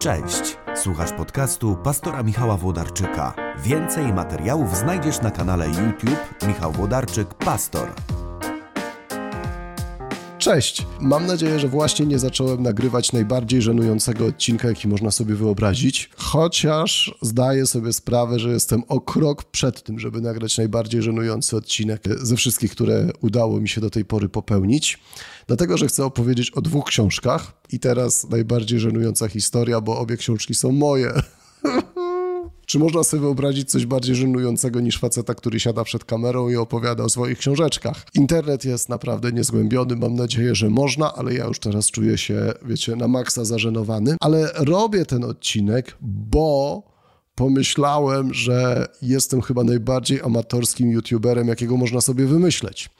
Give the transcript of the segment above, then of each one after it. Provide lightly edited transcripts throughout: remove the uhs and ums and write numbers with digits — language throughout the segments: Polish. Cześć! Słuchasz podcastu pastora Michała Włodarczyka. Więcej materiałów znajdziesz na kanale YouTube Michał Włodarczyk Pastor. Cześć! Mam nadzieję, że właśnie nie zacząłem nagrywać najbardziej żenującego odcinka, jaki można sobie wyobrazić, chociaż zdaję sobie sprawę, że jestem o krok przed tym, żeby nagrać najbardziej żenujący odcinek ze wszystkich, które udało mi się do tej pory popełnić, dlatego, że chcę opowiedzieć o dwóch książkach i teraz najbardziej żenująca historia, bo obie książki są moje. Czy można sobie wyobrazić coś bardziej żenującego niż faceta, który siada przed kamerą i opowiada o swoich książeczkach? Internet jest naprawdę niezgłębiony, mam nadzieję, że można, ale ja już teraz czuję się, wiecie, na maksa zażenowany. Ale robię ten odcinek, bo pomyślałem, że jestem chyba najbardziej amatorskim youtuberem, jakiego można sobie wymyśleć.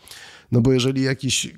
No bo jeżeli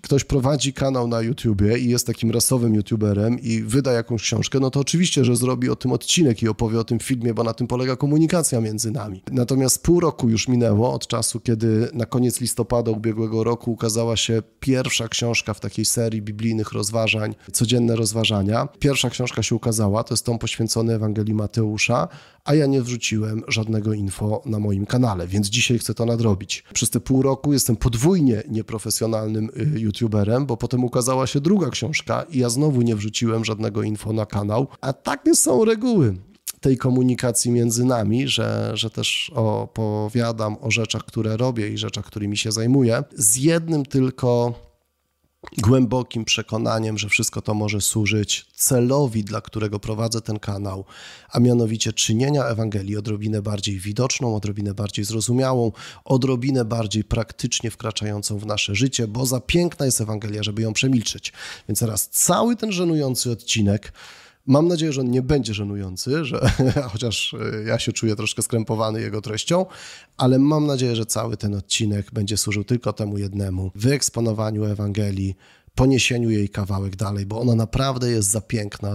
ktoś prowadzi kanał na YouTubie i jest takim rasowym youtuberem i wyda jakąś książkę, no to oczywiście, że zrobi o tym odcinek i opowie o tym w filmie, bo na tym polega komunikacja między nami. Natomiast pół roku już minęło od czasu, kiedy na koniec listopada ubiegłego roku ukazała się pierwsza książka w takiej serii biblijnych rozważań, codzienne rozważania. Pierwsza książka się ukazała, to jest tom poświęcony Ewangelii Mateusza, a ja nie wrzuciłem żadnego info na moim kanale, więc dzisiaj chcę to nadrobić. Przez te pół roku jestem podwójnie nieprofesjonalnym youtuberem, bo potem ukazała się druga książka i ja znowu nie wrzuciłem żadnego info na kanał, a takie są reguły tej komunikacji między nami, że też opowiadam o rzeczach, które robię i rzeczach, którymi się zajmuję, z jednym tylko głębokim przekonaniem, że wszystko to może służyć celowi, dla którego prowadzę ten kanał, a mianowicie czynienia Ewangelii odrobinę bardziej widoczną, odrobinę bardziej zrozumiałą, odrobinę bardziej praktycznie wkraczającą w nasze życie, bo za piękna jest Ewangelia, żeby ją przemilczeć. Więc teraz cały ten żenujący odcinek, mam nadzieję, że on nie będzie żenujący, że, chociaż ja się czuję troszkę skrępowany jego treścią, ale mam nadzieję, że cały ten odcinek będzie służył tylko temu jednemu, wyeksponowaniu Ewangelii, poniesieniu jej kawałek dalej, bo ona naprawdę jest za piękna,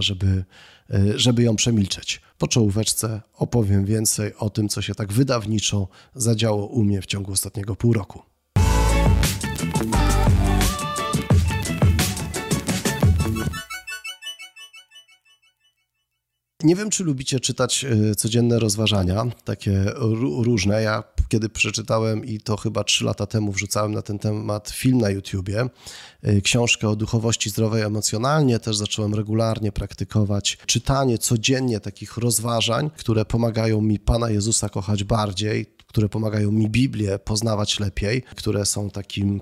żeby ją przemilczeć. Po czołóweczce opowiem więcej o tym, co się tak wydawniczo zadziało u mnie w ciągu ostatniego pół roku. Nie wiem, czy lubicie czytać codzienne rozważania, takie różne. Ja kiedy przeczytałem i to chyba 3 lata temu wrzucałem na ten temat film na YouTubie, książkę o duchowości zdrowej emocjonalnie, też zacząłem regularnie praktykować czytanie codziennie takich rozważań, które pomagają mi Pana Jezusa kochać bardziej, które pomagają mi Biblię poznawać lepiej, które są takim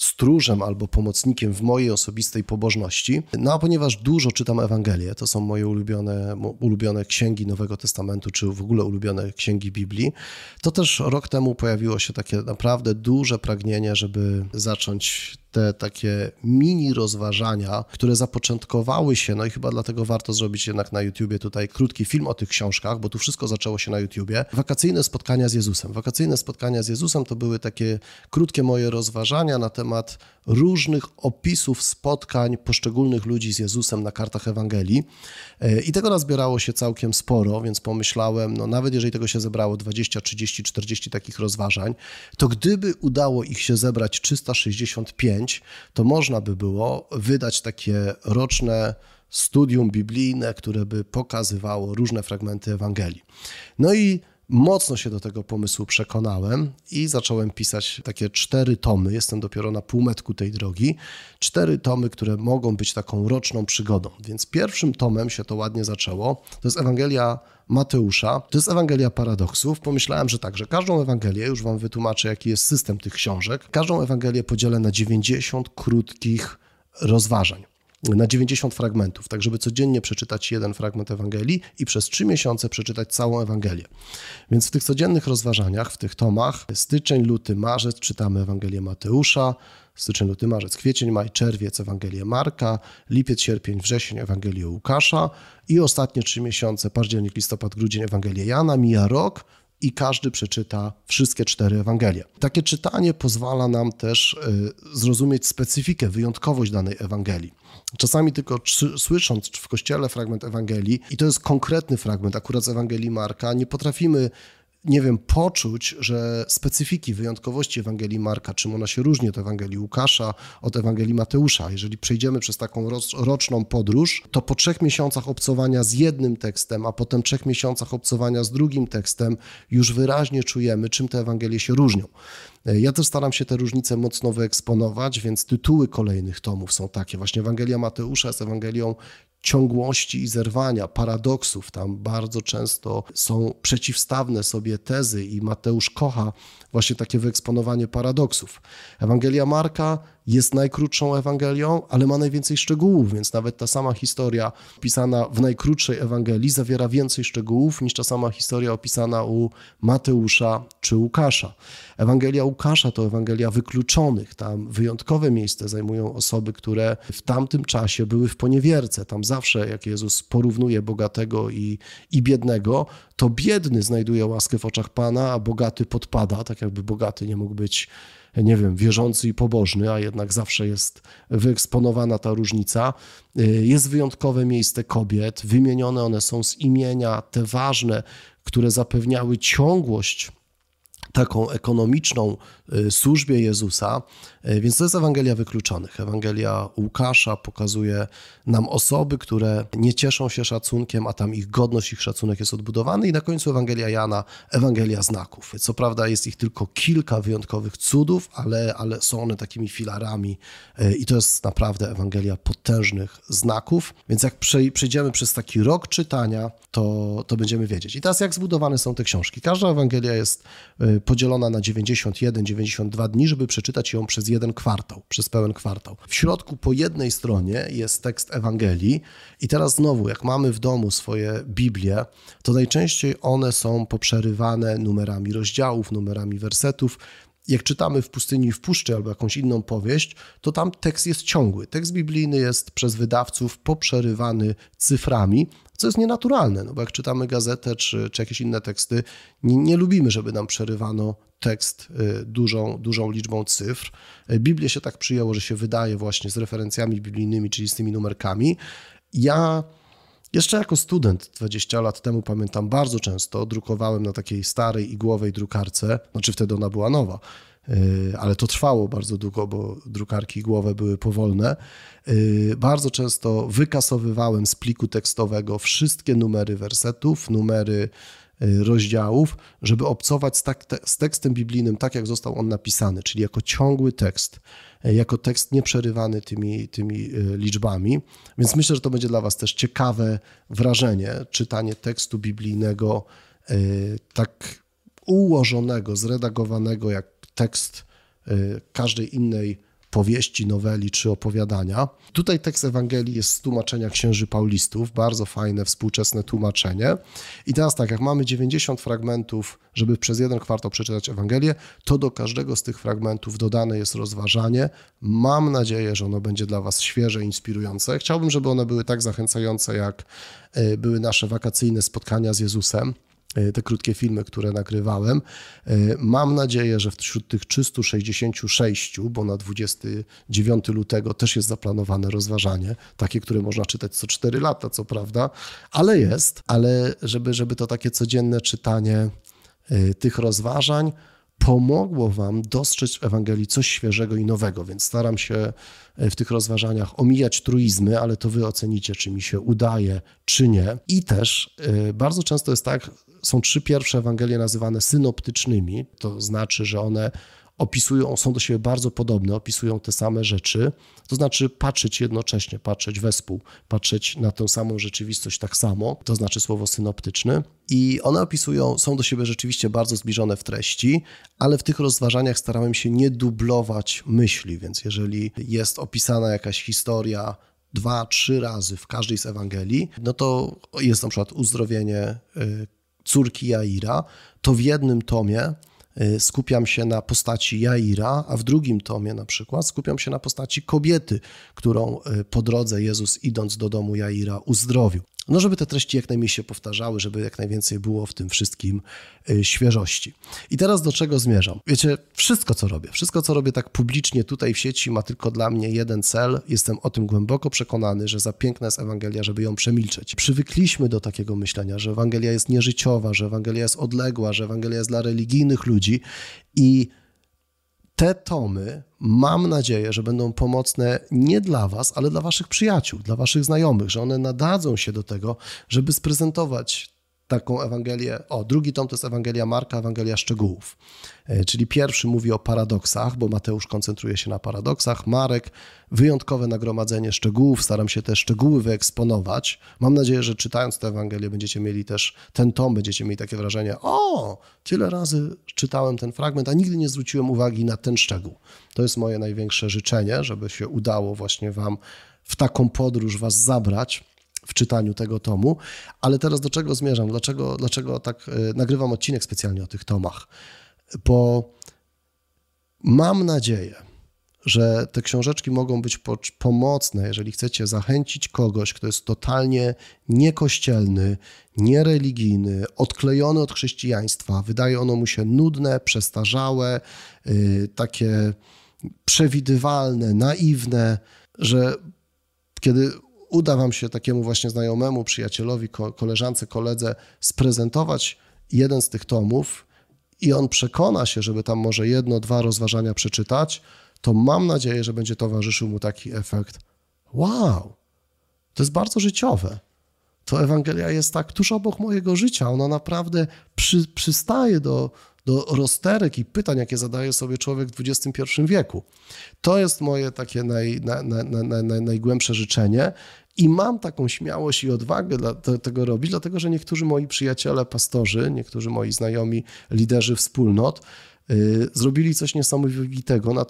stróżem albo pomocnikiem w mojej osobistej pobożności. No a ponieważ dużo czytam Ewangelię, to są moje ulubione księgi Nowego Testamentu, czy w ogóle ulubione księgi Biblii, to też rok temu pojawiło się takie naprawdę duże pragnienie, żeby zacząć te takie mini rozważania, które zapoczątkowały się, no i chyba dlatego warto zrobić jednak na YouTubie tutaj krótki film o tych książkach, bo tu wszystko zaczęło się na YouTubie. Wakacyjne spotkania z Jezusem. Wakacyjne spotkania z Jezusem to były takie krótkie moje rozważania na temat różnych opisów spotkań poszczególnych ludzi z Jezusem na kartach Ewangelii i tego nazbierało się całkiem sporo, więc pomyślałem, no nawet jeżeli tego się zebrało 20, 30, 40 takich rozważań, to gdyby udało ich się zebrać 365, to można by było wydać takie roczne studium biblijne, które by pokazywało różne fragmenty Ewangelii. No i mocno się do tego pomysłu przekonałem i zacząłem pisać takie 4 tomy. Jestem dopiero na półmetku tej drogi. 4 tomy, które mogą być taką roczną przygodą. Więc pierwszym tomem się to ładnie zaczęło. To jest Ewangelia Mateusza. To jest Ewangelia paradoksów. Pomyślałem, że tak, że każdą Ewangelię, już wam wytłumaczę, jaki jest system tych książek, każdą Ewangelię podzielę na 90 krótkich rozważań. Na 90 fragmentów, tak żeby codziennie przeczytać 1 fragment Ewangelii i przez 3 miesiące przeczytać całą Ewangelię. Więc w tych codziennych rozważaniach, w tych tomach, styczeń, luty, marzec czytamy Ewangelię Mateusza, styczeń, luty, marzec, kwiecień, maj, czerwiec Ewangelię Marka, lipiec, sierpień, wrzesień Ewangelię Łukasza i ostatnie 3 miesiące, październik, listopad, grudzień Ewangelię Jana, mija rok i każdy przeczyta wszystkie 4 Ewangelie. Takie czytanie pozwala nam też zrozumieć specyfikę, wyjątkowość danej Ewangelii. Czasami tylko słysząc w kościele fragment Ewangelii, i to jest konkretny fragment akurat z Ewangelii Marka, nie potrafimy nie wiem, poczuć, że specyfiki, wyjątkowości Ewangelii Marka, czym ona się różni od Ewangelii Łukasza, od Ewangelii Mateusza. Jeżeli przejdziemy przez taką roczną podróż, to po 3 miesiącach obcowania z jednym tekstem, a potem 3 miesiącach obcowania z drugim tekstem już wyraźnie czujemy, czym te Ewangelie się różnią. Ja też staram się te różnice mocno wyeksponować, więc tytuły kolejnych tomów są takie. Właśnie Ewangelia Mateusza jest Ewangelią ciągłości i zerwania, paradoksów. Tam bardzo często są przeciwstawne sobie tezy i Mateusz kocha właśnie takie wyeksponowanie paradoksów. Ewangelia Marka jest najkrótszą Ewangelią, ale ma najwięcej szczegółów, więc nawet ta sama historia opisana w najkrótszej Ewangelii zawiera więcej szczegółów niż ta sama historia opisana u Mateusza czy Łukasza. Ewangelia Łukasza to Ewangelia wykluczonych. Tam wyjątkowe miejsce zajmują osoby, które w tamtym czasie były w poniewierce. Tam zawsze, jak Jezus porównuje bogatego i biednego, to biedny znajduje łaskę w oczach Pana, a bogaty podpada, tak jakby bogaty nie mógł być, nie wiem, wierzący i pobożny, a jednak zawsze jest wyeksponowana ta różnica. Jest wyjątkowe miejsce kobiet, wymienione one są z imienia, te ważne, które zapewniały ciągłość taką ekonomiczną służbie Jezusa, więc to jest Ewangelia wykluczonych. Ewangelia Łukasza pokazuje nam osoby, które nie cieszą się szacunkiem, a tam ich godność, ich szacunek jest odbudowany i na końcu Ewangelia Jana, Ewangelia znaków. Co prawda jest ich tylko kilka wyjątkowych cudów, ale są one takimi filarami i to jest naprawdę Ewangelia potężnych znaków, więc jak przejdziemy przez taki rok czytania, to będziemy wiedzieć. I teraz jak zbudowane są te książki? Każda Ewangelia jest podzielona na 91, 92 dni, żeby przeczytać ją przez jeden kwartał, przez pełen kwartał. W środku po jednej stronie jest tekst Ewangelii i teraz znowu, jak mamy w domu swoje Biblię, to najczęściej one są poprzerywane numerami rozdziałów, numerami wersetów. Jak czytamy W pustyni i w puszczy albo jakąś inną powieść, to tam tekst jest ciągły. Tekst biblijny jest przez wydawców poprzerywany cyframi, co jest nienaturalne, no bo jak czytamy gazetę czy jakieś inne teksty, nie lubimy, żeby nam przerywano tekst dużą liczbą cyfr. Biblię się tak przyjęło, że się wydaje właśnie z referencjami biblijnymi, czyli z tymi numerkami. Ja jeszcze jako student 20 lat temu, pamiętam, bardzo często drukowałem na takiej starej igłowej drukarce, znaczy wtedy ona była nowa, ale to trwało bardzo długo, bo drukarki igłowe były powolne. Bardzo często wykasowywałem z pliku tekstowego wszystkie numery wersetów, numery rozdziałów, żeby obcować z tekstem biblijnym tak, jak został on napisany, czyli jako ciągły tekst, jako tekst nieprzerywany tymi liczbami. Więc myślę, że to będzie dla Was też ciekawe wrażenie, czytanie tekstu biblijnego tak ułożonego, zredagowanego jak tekst każdej innej powieści, noweli czy opowiadania. Tutaj tekst Ewangelii jest z tłumaczenia księży paulistów, bardzo fajne, współczesne tłumaczenie. I teraz tak, jak mamy 90 fragmentów, żeby przez jeden kwartał przeczytać Ewangelię, to do każdego z tych fragmentów dodane jest rozważanie. Mam nadzieję, że ono będzie dla Was świeże, inspirujące. Chciałbym, żeby one były tak zachęcające, jak były nasze wakacyjne spotkania z Jezusem, te krótkie filmy, które nagrywałem. Mam nadzieję, że wśród tych 366, bo na 29 lutego też jest zaplanowane rozważanie, takie, które można czytać co 4 lata, co prawda, ale jest, ale żeby to takie codzienne czytanie tych rozważań pomogło Wam dostrzec w Ewangelii coś świeżego i nowego, więc staram się w tych rozważaniach omijać truizmy, ale to Wy ocenicie, czy mi się udaje, czy nie. I też bardzo często jest tak, są 3 pierwsze Ewangelie nazywane synoptycznymi, to znaczy, że one opisują, są do siebie bardzo podobne, opisują te same rzeczy, to znaczy patrzeć jednocześnie, patrzeć wespół, patrzeć na tę samą rzeczywistość tak samo, to znaczy słowo synoptyczny. I one opisują, są do siebie rzeczywiście bardzo zbliżone w treści, ale w tych rozważaniach starałem się nie dublować myśli, więc jeżeli jest opisana jakaś historia 2-3 razy w każdej z Ewangelii, no to jest na przykład uzdrowienie córki Jaira, to w jednym tomie skupiam się na postaci Jaira, a w drugim tomie na przykład skupiam się na postaci kobiety, którą po drodze Jezus, idąc do domu Jaira, uzdrowił. no żeby te treści jak najmniej się powtarzały, żeby jak najwięcej było w tym wszystkim świeżości. I teraz do czego zmierzam? Wiecie, wszystko co robię tak publicznie tutaj w sieci ma tylko dla mnie jeden cel. Jestem o tym głęboko przekonany, że za piękna jest Ewangelia, żeby ją przemilczeć. Przywykliśmy do takiego myślenia, że Ewangelia jest nieżyciowa, że Ewangelia jest odległa, że Ewangelia jest dla religijnych ludzi i te tomy mam nadzieję, że będą pomocne nie dla was, ale dla waszych przyjaciół, dla waszych znajomych, że one nadadzą się do tego, żeby sprezentować taką Ewangelię. O, drugi tom to jest Ewangelia Marka, Ewangelia Szczegółów. Czyli pierwszy mówi o paradoksach, bo Mateusz koncentruje się na paradoksach. Marek, wyjątkowe nagromadzenie szczegółów. Staram się te szczegóły wyeksponować. Mam nadzieję, że czytając tę Ewangelię będziecie mieli też ten tom, będziecie mieli takie wrażenie, o, tyle razy czytałem ten fragment, a nigdy nie zwróciłem uwagi na ten szczegół. To jest moje największe życzenie, żeby się udało właśnie wam w taką podróż was zabrać, w czytaniu tego tomu, ale teraz do czego zmierzam? Dlaczego tak nagrywam odcinek specjalnie o tych tomach? Bo mam nadzieję, że te książeczki mogą być pomocne, jeżeli chcecie zachęcić kogoś, kto jest totalnie niekościelny, niereligijny, odklejony od chrześcijaństwa. Wydaje ono mu się nudne, przestarzałe, takie przewidywalne, naiwne, że kiedy uda wam się takiemu właśnie znajomemu, przyjacielowi, koleżance, koledze sprezentować jeden z tych tomów i on przekona się, żeby tam może jedno, dwa rozważania przeczytać, to mam nadzieję, że będzie towarzyszył mu taki efekt. Wow, to jest bardzo życiowe. To Ewangelia jest tak tuż obok mojego życia. Ona naprawdę przystaje do rozterek i pytań, jakie zadaje sobie człowiek w XXI wieku. To jest moje takie najgłębsze życzenie i mam taką śmiałość i odwagę tego robić, dlatego że niektórzy moi przyjaciele, pastorzy, niektórzy moi znajomi, liderzy wspólnot zrobili coś niesamowitego,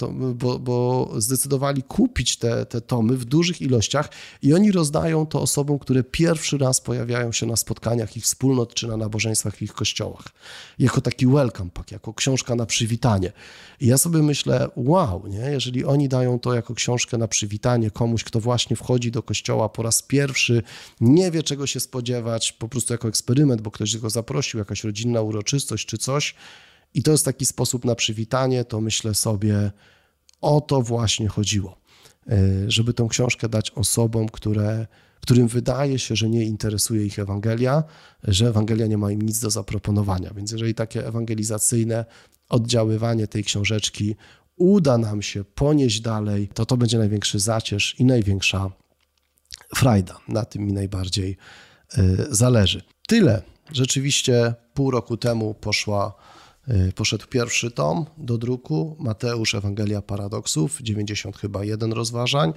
bo zdecydowali kupić te tomy w dużych ilościach i oni rozdają to osobom, które pierwszy raz pojawiają się na spotkaniach ich wspólnot czy na nabożeństwach ich kościołach. Jako taki welcome pack, jako książka na przywitanie. I ja sobie myślę, wow, nie? Jeżeli oni dają to jako książkę na przywitanie komuś, kto właśnie wchodzi do kościoła po raz pierwszy, nie wie czego się spodziewać, po prostu jako eksperyment, bo ktoś go zaprosił, jakaś rodzinna uroczystość czy coś, i to jest taki sposób na przywitanie, to myślę sobie, o to właśnie chodziło, żeby tą książkę dać osobom, którym wydaje się, że nie interesuje ich Ewangelia, że Ewangelia nie ma im nic do zaproponowania. Więc jeżeli takie ewangelizacyjne oddziaływanie tej książeczki uda nam się ponieść dalej, to będzie największy zacież i największa frajda. Na tym mi najbardziej zależy. Tyle. Rzeczywiście pół roku temu poszedł pierwszy tom do druku, Mateusz, Ewangelia Paradoksów, 90 chyba 1 rozważań.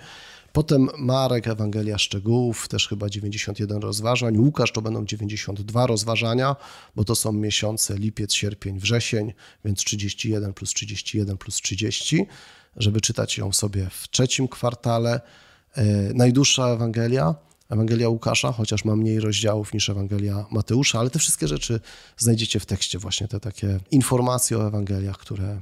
Potem Marek, Ewangelia Szczegółów, też chyba 91 rozważań. Łukasz to będą 92 rozważania, bo to są miesiące lipiec, sierpień, wrzesień, więc 31 plus 31 plus 30, żeby czytać ją sobie w trzecim kwartale. Najdłuższa Ewangelia. Ewangelia Łukasza, chociaż ma mniej rozdziałów niż Ewangelia Mateusza, ale te wszystkie rzeczy znajdziecie w tekście, właśnie te takie informacje o Ewangeliach, które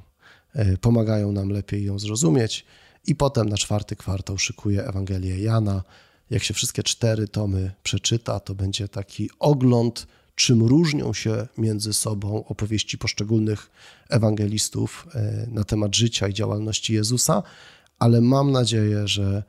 pomagają nam lepiej ją zrozumieć. I potem na czwarty kwartał szykuję Ewangelię Jana. Jak się wszystkie 4 tomy przeczyta, to będzie taki ogląd, czym różnią się między sobą opowieści poszczególnych ewangelistów na temat życia i działalności Jezusa, ale mam nadzieję, że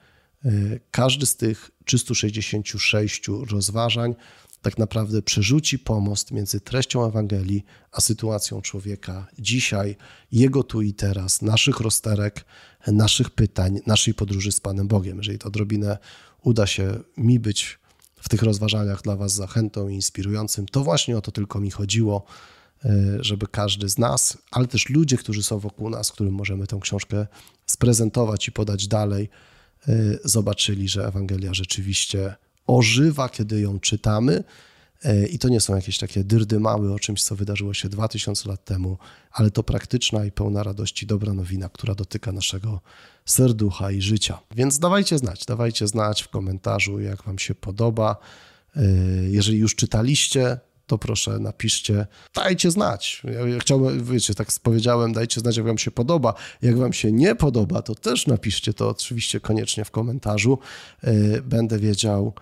każdy z tych 366 rozważań tak naprawdę przerzuci pomost między treścią Ewangelii a sytuacją człowieka dzisiaj, jego tu i teraz, naszych rozterek, naszych pytań, naszej podróży z Panem Bogiem. Jeżeli to odrobinę uda się mi być w tych rozważaniach dla was zachętą i inspirującym, to właśnie o to tylko mi chodziło, żeby każdy z nas, ale też ludzie, którzy są wokół nas, którym możemy tę książkę sprezentować i podać dalej, zobaczyli, że Ewangelia rzeczywiście ożywa, kiedy ją czytamy i to nie są jakieś takie dyrdymały o czymś, co wydarzyło się 2000 lat temu, ale to praktyczna i pełna radości dobra nowina, która dotyka naszego serducha i życia. Więc dawajcie znać w komentarzu, jak wam się podoba. Jeżeli już czytaliście, to proszę napiszcie, dajcie znać. Ja chciałbym, wiecie, tak powiedziałem, dajcie znać, jak wam się podoba. Jak wam się nie podoba, to też napiszcie to oczywiście koniecznie w komentarzu. Będę wiedział,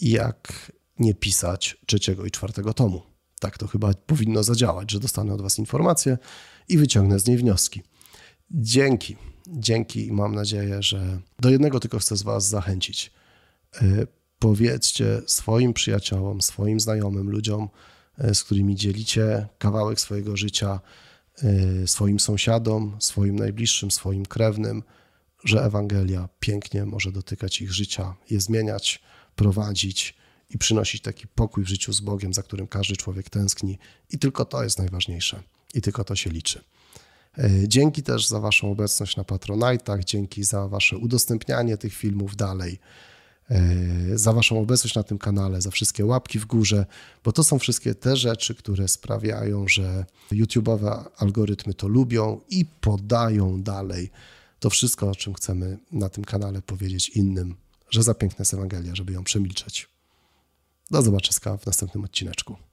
jak nie pisać 3. i 4. tomu. Tak to chyba powinno zadziałać, że dostanę od was informację i wyciągnę z niej wnioski. Dzięki. Dzięki i mam nadzieję, że do jednego tylko chcę z was zachęcić. Powiedzcie swoim przyjaciołom, swoim znajomym, ludziom, z którymi dzielicie kawałek swojego życia, swoim sąsiadom, swoim najbliższym, swoim krewnym, że Ewangelia pięknie może dotykać ich życia, je zmieniać, prowadzić i przynosić taki pokój w życiu z Bogiem, za którym każdy człowiek tęskni i tylko to jest najważniejsze i tylko to się liczy. Dzięki też za waszą obecność na Patronite'ach, dzięki za wasze udostępnianie tych filmów dalej, za waszą obecność na tym kanale, za wszystkie łapki w górze, bo to są wszystkie te rzeczy, które sprawiają, że YouTube'owe algorytmy to lubią i podają dalej to wszystko, o czym chcemy na tym kanale powiedzieć innym, że za piękna jest Ewangelia, żeby ją przemilczeć. Do zobaczenia w następnym odcineczku.